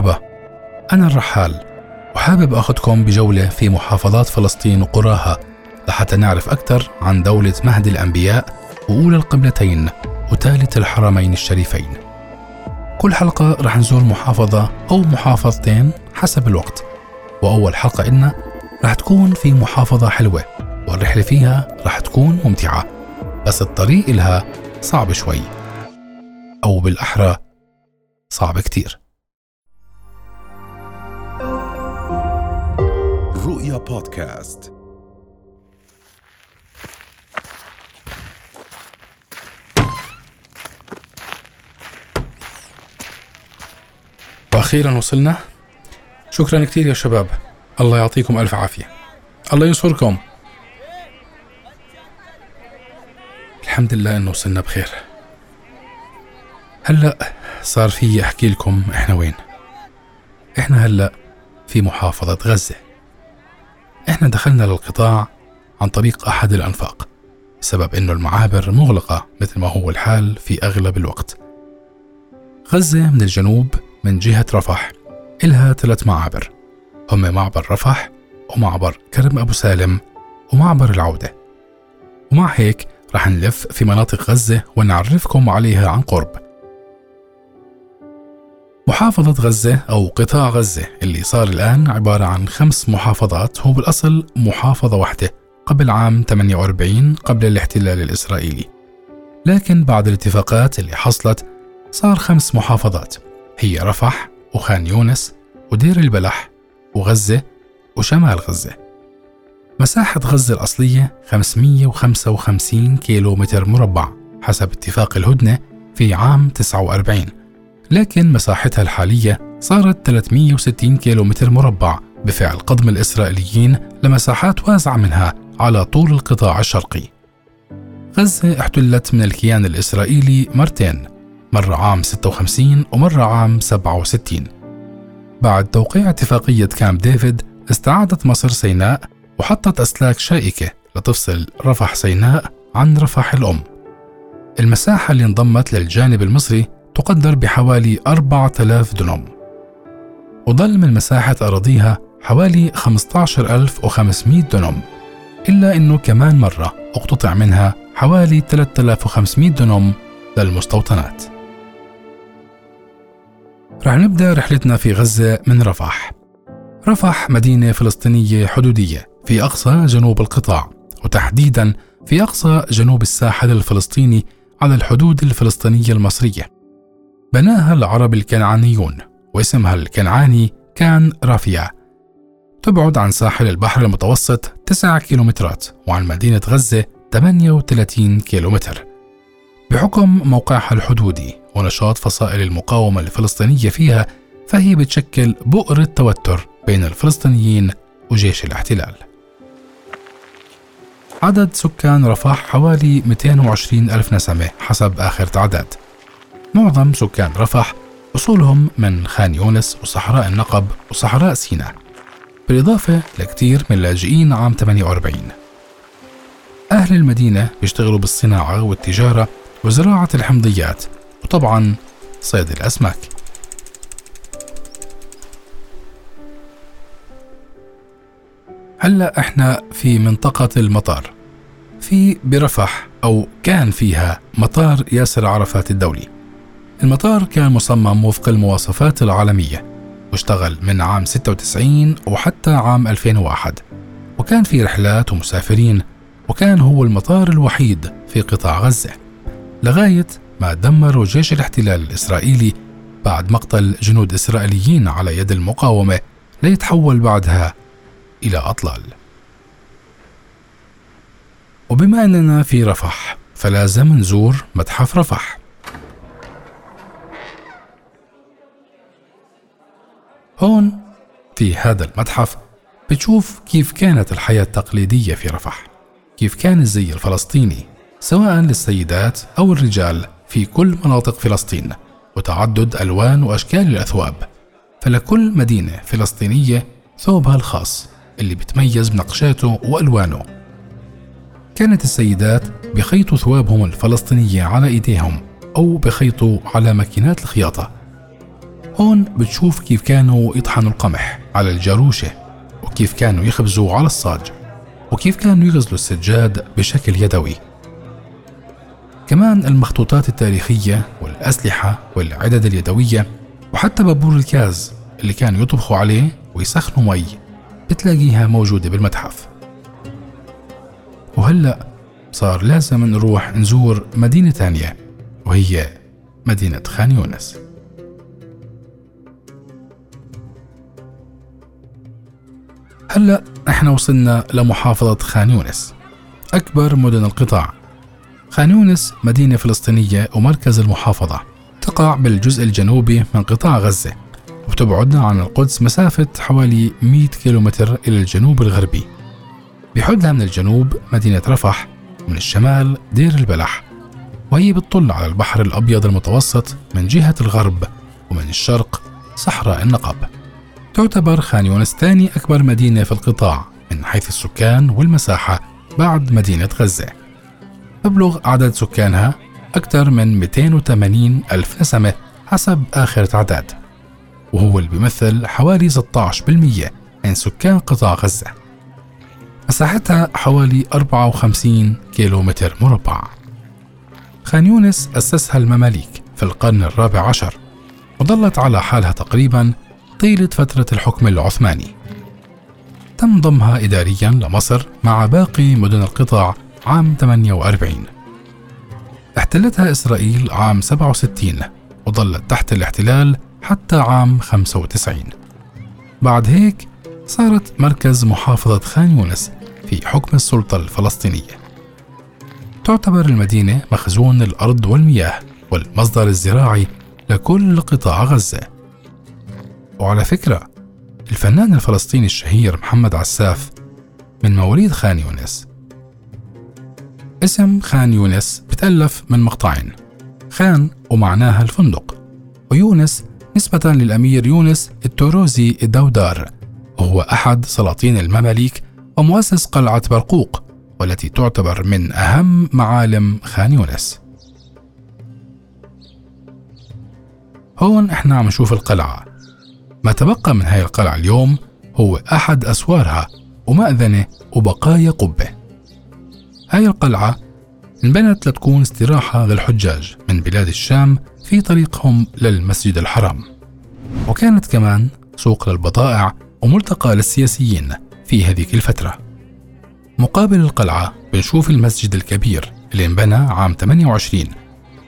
مرحبا، أنا الرحال وحابب أخذكم بجولة في محافظات فلسطين وقراها لحتى نعرف أكثر عن دولة مهد الأنبياء وأولى القبلتين وثالث الحرمين الشريفين. كل حلقة رح نزور محافظة أو محافظتين حسب الوقت، وأول حلقة إلنا رح تكون في محافظة حلوة والرحلة فيها رح تكون ممتعة، بس الطريق لها صعب شوي، أو بالأحرى صعب كتير. رؤيا بودكاست. وأخيرا وصلنا، شكرا كتير يا شباب، الله يعطيكم ألف عافية، الله ينصركم. الحمد لله أنه وصلنا بخير. هلأ صار في أحكي لكم إحنا وين. إحنا هلأ في محافظة غزة. إحنا دخلنا للقطاع عن طريق أحد الأنفاق، بسبب أنه المعابر مغلقة مثل ما هو الحال في أغلب الوقت. غزة من الجنوب من جهة رفح إلها 3 معابر، هم معبر رفح ومعبر كرم أبو سالم ومعبر العودة. ومع هيك رح نلف في مناطق غزة ونعرفكم عليها عن قرب. محافظة غزة أو قطاع غزة اللي صار الآن عبارة عن 5 محافظات، هو بالأصل محافظة واحدة قبل عام 48 قبل الاحتلال الإسرائيلي، لكن بعد الاتفاقات اللي حصلت صار 5 محافظات، هي رفح وخان يونس ودير البلح وغزة وشمال غزة. مساحة غزة الأصلية 555 كيلومتر مربع حسب اتفاق الهدنة في عام 49، لكن مساحتها الحالية صارت 360 كيلومتر مربع بفعل قضم الإسرائيليين لمساحات واسعة منها على طول القطاع الشرقي. غزة احتلت من الكيان الإسرائيلي مرتين، مرة عام 56 ومرة عام 67. بعد توقيع اتفاقية كامب ديفيد استعادت مصر سيناء وحطت أسلاك شائكة لتفصل رفح سيناء عن رفح الأم. المساحة اللي انضمت للجانب المصري تقدر بحوالي 4000 دنم، وظل من مساحة أراضيها حوالي 15500 دنم، إلا أنه كمان مرة اقتطع منها حوالي 3500 دنم للمستوطنات. رح نبدأ رحلتنا في غزة من رفح. رفح مدينة فلسطينية حدودية في أقصى جنوب القطاع، وتحديدا في أقصى جنوب الساحل الفلسطيني على الحدود الفلسطينية المصرية. بناها العرب الكنعانيون واسمها الكنعاني كان رافيا. تبعد عن ساحل البحر المتوسط 9 كيلومترات وعن مدينة غزة 38 كيلومتر. بحكم موقعها الحدودي ونشاط فصائل المقاومة الفلسطينية فيها، فهي بتشكل بؤر التوتر بين الفلسطينيين وجيش الاحتلال. عدد سكان رفح حوالي 220 ألف نسمة حسب آخر تعداد. معظم سكان رفح أصولهم من خان يونس وصحراء النقب وصحراء سيناء، بالإضافة لكثير من اللاجئين عام 48. أهل المدينة بيشتغلوا بالصناعة والتجارة وزراعة الحمضيات، وطبعاً صيد الأسماك. هلأ إحنا في منطقة المطار. في برفح أو كان فيها مطار ياسر عرفات الدولي. المطار كان مصمم وفق المواصفات العالمية، واشتغل من عام 96 وحتى عام 2001، وكان في رحلات ومسافرين، وكان هو المطار الوحيد في قطاع غزة لغاية ما دمروا جيش الاحتلال الإسرائيلي بعد مقتل جنود إسرائيليين على يد المقاومة، ليتحول بعدها إلى أطلال. وبما أننا في رفح فلازم نزور متحف رفح. هون في هذا المتحف بتشوف كيف كانت الحياة التقليدية في رفح، كيف كان الزي الفلسطيني سواء للسيدات أو الرجال في كل مناطق فلسطين، وتعدد ألوان وأشكال الأثواب، فلكل مدينة فلسطينية ثوبها الخاص اللي بتميز بنقشاته وألوانه. كانت السيدات بخيطوا ثوابهم الفلسطينية على إيديهم أو بخيطوا على ماكينات الخياطة. هون بتشوف كيف كانوا يطحنوا القمح على الجاروشة، وكيف كانوا يخبزوا على الصاج، وكيف كانوا يغزلوا السجاد بشكل يدوي. كمان المخطوطات التاريخية والأسلحة والعدد اليدوية، وحتى بابور الكاز اللي كانوا يطبخوا عليه ويسخنوا مي بتلاقيها موجودة بالمتحف. وهلأ صار لازم نروح نزور مدينة تانية، وهي مدينة خان يونس. هلأ احنا وصلنا لمحافظة خان يونس، أكبر مدن القطاع. خان يونس مدينة فلسطينية ومركز المحافظة، تقع بالجزء الجنوبي من قطاع غزة، وبتبعد عن القدس مسافة حوالي 100 كيلومتر إلى الجنوب الغربي. بحدها من الجنوب مدينة رفح، ومن الشمال دير البلح، وهي بتطل على البحر الأبيض المتوسط من جهة الغرب، ومن الشرق صحراء النقب. تعتبر خان يونس ثاني أكبر مدينة في القطاع من حيث السكان والمساحة بعد مدينة غزة. تبلغ عدد سكانها أكثر من 280 ألف نسمة حسب آخر تعداد، وهو اللي بيمثل حوالي 16% من سكان قطاع غزة. مساحتها حوالي 54 كيلومتر مربع. خان يونس أسسها المماليك في القرن ال14، وظلت على حالها تقريباً طيلة فترة الحكم العثماني. تم ضمها إدارياً لمصر مع باقي مدن القطاع عام 48. احتلتها إسرائيل عام 67، وظلت تحت الاحتلال حتى عام 95. بعد هيك صارت مركز محافظة خان يونس في حكم السلطة الفلسطينية. تعتبر المدينة مخزون الأرض والمياه والمصدر الزراعي لكل قطاع غزة. وعلى فكرة، الفنان الفلسطيني الشهير محمد عساف من مواليد خان يونس. اسم خان يونس بتألف من مقطعين: خان ومعناها الفندق، ويونس نسبة للأمير يونس التروزي الدودار، وهو أحد سلاطين المماليك ومؤسس قلعة برقوق، والتي تعتبر من أهم معالم خان يونس. هون احنا عم نشوف القلعة. ما تبقى من هاي القلعة اليوم هو أحد أسوارها ومأذنة وبقايا قبة. هاي القلعة انبنت لتكون استراحة للحجاج من بلاد الشام في طريقهم للمسجد الحرام، وكانت كمان سوق للبضائع وملتقى للسياسيين في هذيك الفترة. مقابل القلعة بنشوف المسجد الكبير اللي انبنى عام 28،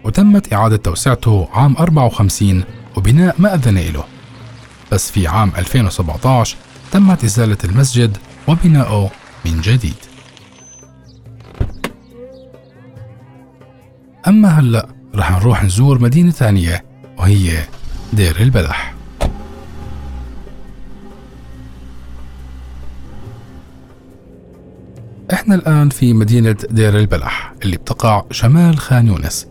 وتمت إعادة توسعته عام 54 وبناء مأذنة له. بس في عام 2017 تمت إزالة المسجد وبناؤه من جديد. أما هلأ رح نروح نزور مدينة ثانية، وهي دير البلح. احنا الآن في مدينة دير البلح اللي بتقع شمال خان يونس.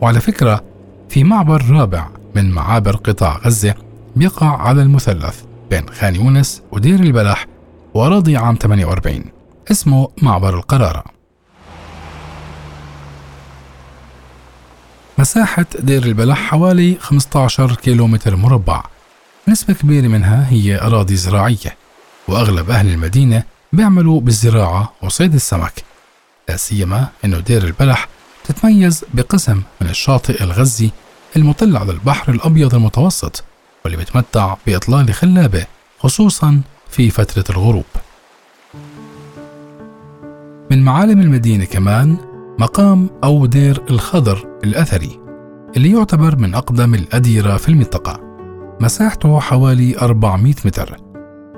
وعلى فكرة، في معبر رابع من معابر قطاع غزة بيقع على المثلث بين خان يونس ودير البلح وأراضي عام 48، اسمه معبر القرارة. مساحة دير البلح حوالي 15 كيلومتر مربع. نسبة كبيرة منها هي أراضي زراعية، وأغلب أهل المدينة بيعملوا بالزراعة وصيد السمك، لا سيما إنه دير البلح تتميز بقسم من الشاطئ الغزي المطل على البحر الأبيض المتوسط، واللي بتمتع بإطلال خلابة خصوصا في فترة الغروب. من معالم المدينة كمان مقام أو دير الخضر الأثري، اللي يعتبر من أقدم الأديرة في المنطقة. مساحته حوالي 400 متر،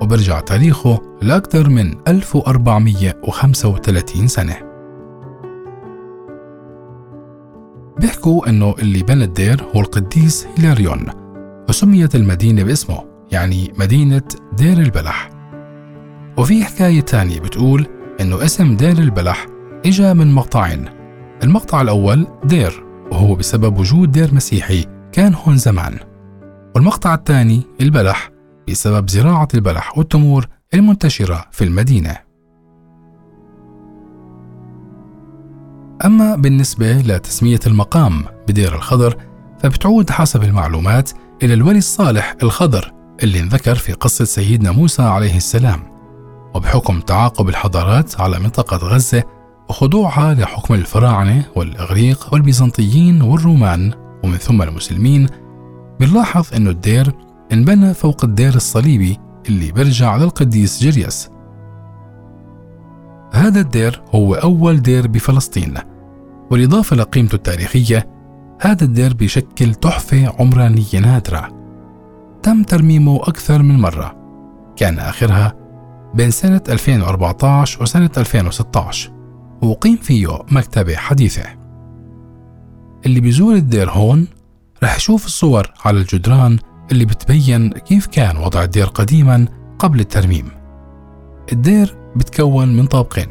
وبرجع تاريخه لأكثر من 1435 سنة. بيحكوا إنه اللي بنى الدير هو القديس هيلاريون، وسميت المدينة باسمه، يعني مدينة دير البلح. وفي حكاية تانية بتقول إنه اسم دير البلح إجا من مقطعين. المقطع الأول دير، وهو بسبب وجود دير مسيحي كان هون زمان، والمقطع الثاني البلح بسبب زراعة البلح والتمور المنتشرة في المدينة. أما بالنسبة لتسمية المقام بدير الخضر، فبتعود حسب المعلومات إلى الولي الصالح الخضر اللي انذكر في قصة سيدنا موسى عليه السلام. وبحكم تعاقب الحضارات على منطقة غزة وخضوعها لحكم الفراعنة والإغريق والبيزنطيين والرومان ومن ثم المسلمين، بنلاحظ أنه الدير انبنى فوق الدير الصليبي اللي برجع للقديس جريس. هذا الدير هو أول دير بفلسطين، والإضافة لقيمته التاريخية هذا الدير بيشكل تحفة عمرانية نادرة تم ترميمه أكثر من مرة، كان آخرها بين سنة 2014 وسنة 2016، وقيم فيه مكتبة حديثة. اللي بيزور الدير هون رح يشوف الصور على الجدران اللي بتبين كيف كان وضع الدير قديما قبل الترميم. الدير بتكون من طابقين،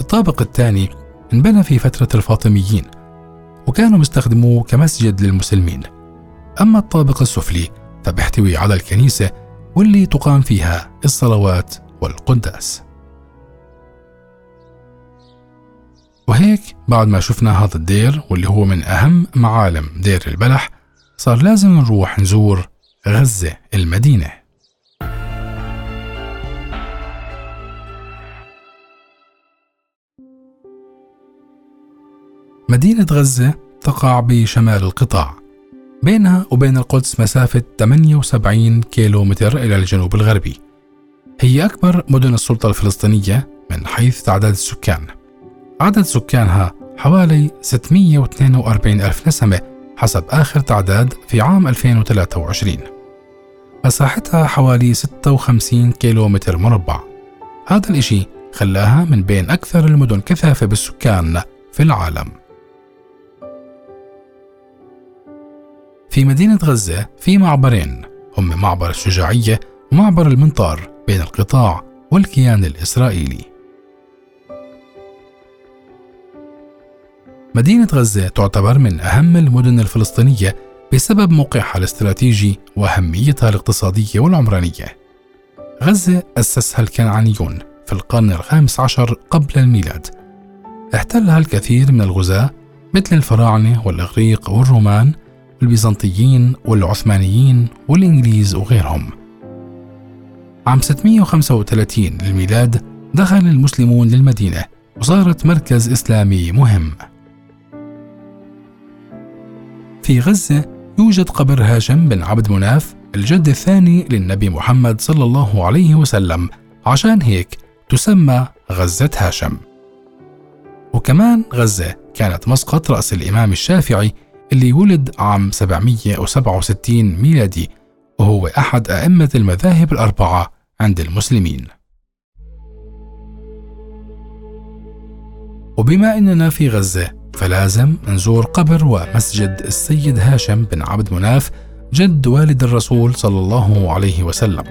الطابق الثاني انبنى في فترة الفاطميين وكانوا مستخدموه كمسجد للمسلمين، أما الطابق السفلي فبيحتوي على الكنيسة واللي تقام فيها الصلوات والقداس. وهيك بعد ما شفنا هذا الدير واللي هو من أهم معالم دير البلح، صار لازم نروح نزور غزة المدينة. مدينة غزة تقع بشمال القطاع، بينها وبين القدس مسافة 78 كيلومتر إلى الجنوب الغربي. هي أكبر مدن السلطة الفلسطينية من حيث تعداد السكان، عدد سكانها حوالي 642 ألف نسمة حسب آخر تعداد في عام 2023. مساحتها حوالي 56 كيلومتر مربع، هذا الإشي خلاها من بين أكثر المدن كثافة بالسكان في العالم. في مدينة غزة في معبرين، هم معبر الشجاعية ومعبر المنطار بين القطاع والكيان الإسرائيلي. مدينة غزة تعتبر من أهم المدن الفلسطينية بسبب موقعها الاستراتيجي وأهميتها الاقتصادية والعمرانية. غزة أسسها الكنعانيون في القرن الخامس عشر قبل الميلاد، احتلها الكثير من الغزاة مثل الفراعنة والإغريق والرومان والبيزنطيين والعثمانيين والإنجليز وغيرهم. عام 635 للميلاد دخل المسلمون للمدينة وصارت مركز إسلامي مهم. في غزة يوجد قبر هاشم بن عبد مناف الجد الثاني للنبي محمد صلى الله عليه وسلم، عشان هيك تسمى غزة هاشم. وكمان غزة كانت مسقط رأس الإمام الشافعي اللي ولد عام 767 ميلادي، وهو أحد أئمة المذاهب الأربعة عند المسلمين. وبما أننا في غزة فلازم نزور قبر ومسجد السيد هاشم بن عبد مناف جد والد الرسول صلى الله عليه وسلم.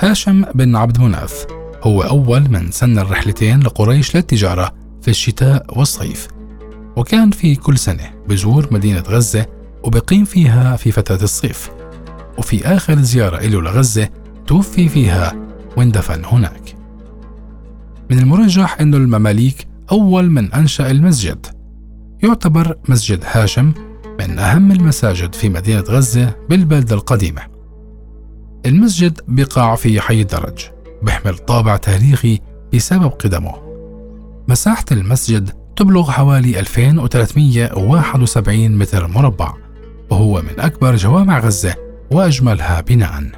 هاشم بن عبد مناف هو أول من سن الرحلتين لقريش للتجارة في الشتاء والصيف، وكان في كل سنة بزور مدينة غزة وبقيم فيها في فترة الصيف، وفي آخر زيارة له لغزة توفي فيها واندفن هناك. من المرجح أنه المماليك أول من أنشأ المسجد. يعتبر مسجد هاشم من أهم المساجد في مدينة غزة بالبلدة القديمة. المسجد بقع في حي الدرج، بيحمل طابع تاريخي بسبب قدمه. مساحة المسجد تبلغ حوالي 2371 متر مربع، وهو من أكبر جوامع غزة وأجملها بناءً.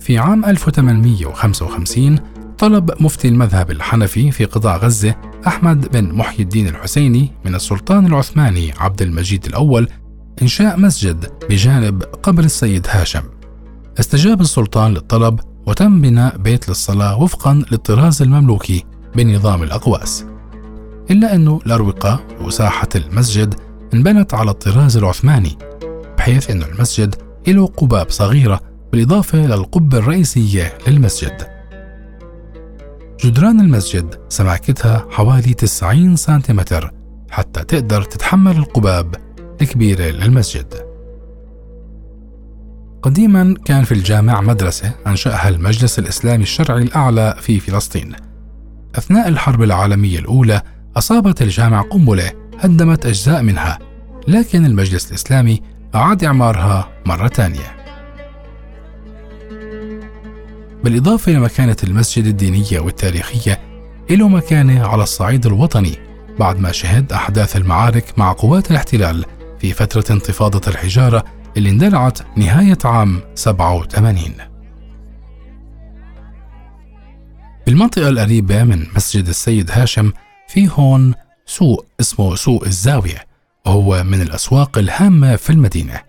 في عام 1855 طلب مفتي المذهب الحنفي في قطاع غزة أحمد بن محي الدين الحسيني من السلطان العثماني عبد المجيد الأول إنشاء مسجد بجانب قبر السيد هاشم. استجاب السلطان للطلب وتم بناء بيت للصلاة وفقا للطراز المملوكي بنظام الأقواس، إلا أنه الأروقة وساحة المسجد انبنت على الطراز العثماني، بحيث أن المسجد له قباب صغيرة بالإضافة للقبة الرئيسية للمسجد. جدران المسجد سماكتها حوالي 90 سنتيمتر حتى تقدر تتحمل القباب الكبيرة للمسجد. قديما كان في الجامع مدرسة أنشأها المجلس الإسلامي الشرعي الأعلى في فلسطين. أثناء الحرب العالمية الأولى أصابت الجامع قنبلة هدمت أجزاء منها، لكن المجلس الإسلامي أعاد إعمارها مرة تانية. بالإضافة لمكانة المسجد الدينية والتاريخية له مكانة على الصعيد الوطني بعد ما شهد أحداث المعارك مع قوات الاحتلال في فترة انتفاضة الحجارة اللي اندلعت نهاية عام 87. بالمنطقة القريبة من مسجد السيد هاشم في هون سوق اسمه سوق الزاوية، وهو من الأسواق الهامة في المدينة.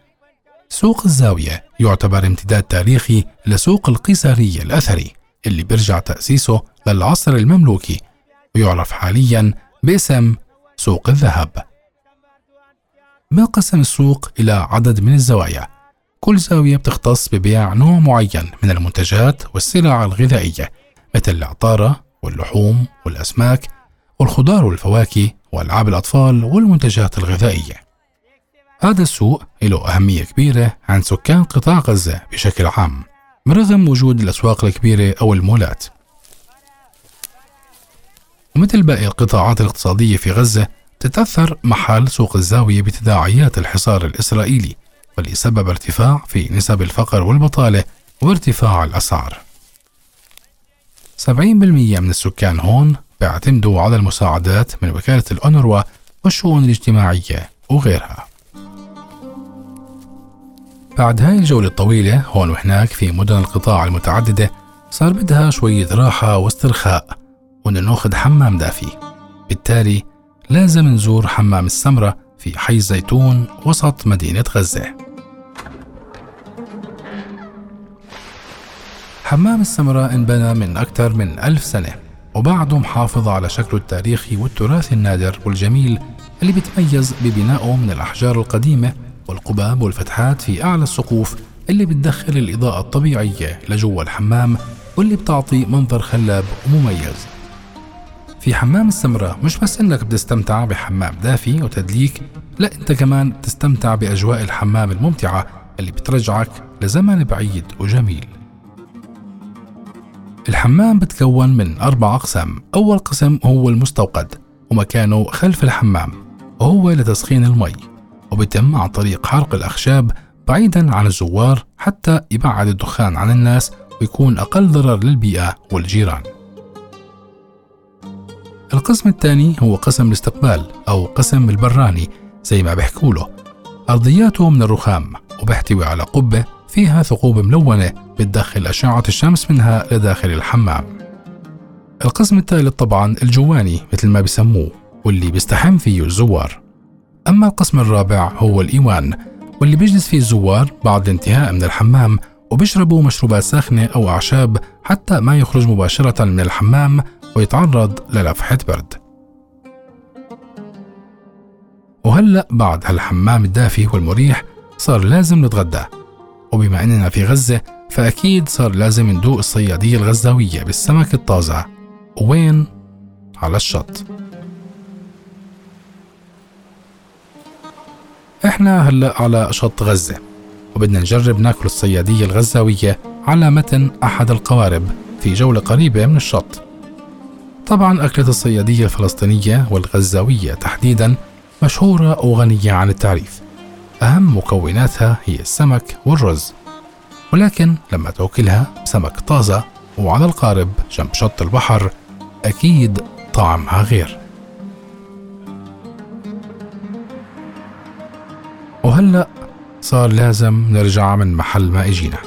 سوق الزاوية يعتبر امتداد تاريخي لسوق القيصري الأثري اللي بيرجع تأسيسه للعصر المملوكي ويعرف حاليا باسم سوق الذهب. بينقسم السوق إلى عدد من الزوايا، كل زاوية بتختص ببيع نوع معين من المنتجات والسلع الغذائية مثل العطارة واللحوم والأسماك والخضار والفواكه وألعاب الأطفال والمنتجات الغذائية. هذا السوق له أهمية كبيرة عند سكان قطاع غزة بشكل عام برغم وجود الأسواق الكبيرة أو المولات. ومثل باقي القطاعات الاقتصادية في غزة تتأثر محل سوق الزاوية بتداعيات الحصار الإسرائيلي واللي سبب ارتفاع في نسب الفقر والبطالة وارتفاع الأسعار. 70% من السكان هون بيعتمدوا على المساعدات من وكالة الأونروا والشؤون الاجتماعية وغيرها. بعد هاي الجولة الطويلة هون وهناك في مدن القطاع المتعددة صار بدها شوية راحة واسترخاء وإنه ناخد حمام دافي، بالتالي لازم نزور حمام السمرة في حي زيتون وسط مدينة غزة. حمام السمرة انبنى من أكثر من 1000 سنة وبعده محافظ على شكله التاريخي والتراث النادر والجميل اللي بتميز ببنائه من الأحجار القديمة والقباب والفتحات في أعلى السقوف اللي بتدخل الإضاءة الطبيعية لجوه الحمام واللي بتعطي منظر خلاب ومميز. في حمام السمرة مش بس إنك بتستمتع بحمام دافي وتدليك، لا أنت كمان بتستمتع بأجواء الحمام الممتعة اللي بترجعك لزمن بعيد وجميل. الحمام بتكون من 4 أقسام. أول قسم هو المستوقد ومكانه خلف الحمام وهو لتسخين المي، وبتم عن طريق حرق الأخشاب بعيدا عن الزوار حتى يبعد الدخان عن الناس ويكون أقل ضرر للبيئة والجيران. القسم الثاني هو قسم الاستقبال أو قسم البراني زي ما بيحكوا له، أرضياته من الرخام وبيحتوي على قبة فيها ثقوب ملونة بتدخل أشعة الشمس منها لداخل الحمام. القسم الثالث طبعا الجواني مثل ما بيسموه واللي بيستحم فيه الزوار. أما القسم الرابع هو الإيوان واللي بيجلس فيه الزوار بعد الانتهاء من الحمام وبيشربوا مشروبات ساخنة أو أعشاب حتى ما يخرج مباشرة من الحمام ويتعرض للفحة برد. وهلأ بعد هالحمام الدافي والمريح صار لازم نتغدى، وبما أننا في غزة فأكيد صار لازم ندوق الصيادية الغزاوية بالسمك الطازة. وين؟ على الشط. إحنا هلأ على شط غزة وبدنا نجرب ناكل الصيادية الغزاوية على متن أحد القوارب في جولة قريبة من الشط. طبعا أكلة الصيادية الفلسطينية والغزاوية تحديدا مشهورة وغنية عن التعريف، أهم مكوناتها هي السمك والرز، ولكن لما تأكلها سمك طازة وعلى القارب جنب شط البحر أكيد طعمها غير. وهلأ صار لازم نرجع من محل ما إجينا.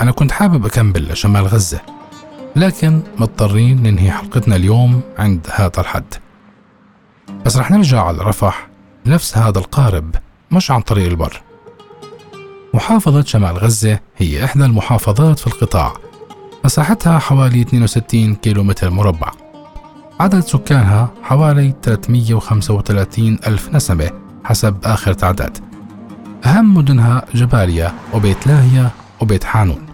أنا كنت حابب أكمل لشمال غزة لكن مضطرين ننهي حلقتنا اليوم عند هذا الحد، بس رح نرجع على رفح نفس هذا القارب مش عن طريق البر. محافظة شمال غزة هي إحدى المحافظات في القطاع، مساحتها حوالي 62 كيلومتر مربع، عدد سكانها حوالي 335 ألف نسمة حسب آخر تعداد. أهم مدنها جباليا وبيت لاهيا وبيت حانون.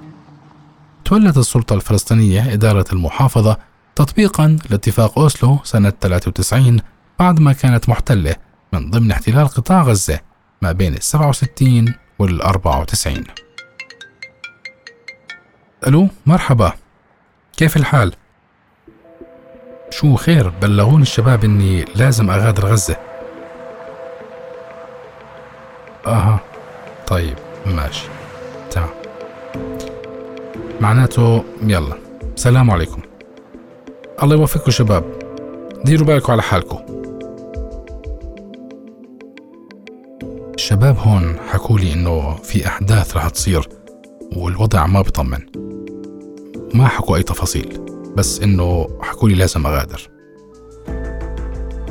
تولت السلطة الفلسطينية إدارة المحافظة تطبيقا لاتفاق أوسلو سنة 93 بعد ما كانت محتلة من ضمن احتلال قطاع غزة ما بين 67 وال94. ألو، مرحبا، كيف الحال؟ شو خير؟ بلغون الشباب إني لازم أغادر غزة. طيب ماشي تمام، معناته يلا سلام عليكم، الله يوفقكم شباب، ديروا بالكم على حالكم. الشباب هون حكولي انه في احداث رح تصير والوضع ما بيطمن، ما حكوا اي تفاصيل بس انه حكولي لازم اغادر.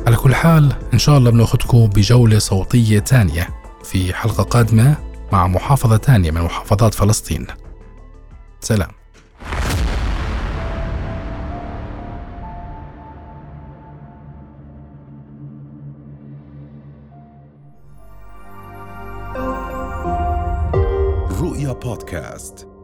على كل حال ان شاء الله بناخدكم بجولة صوتية تانية في حلقة قادمة مع محافظة تانية من محافظات فلسطين. سلام. رؤيا بودكاست.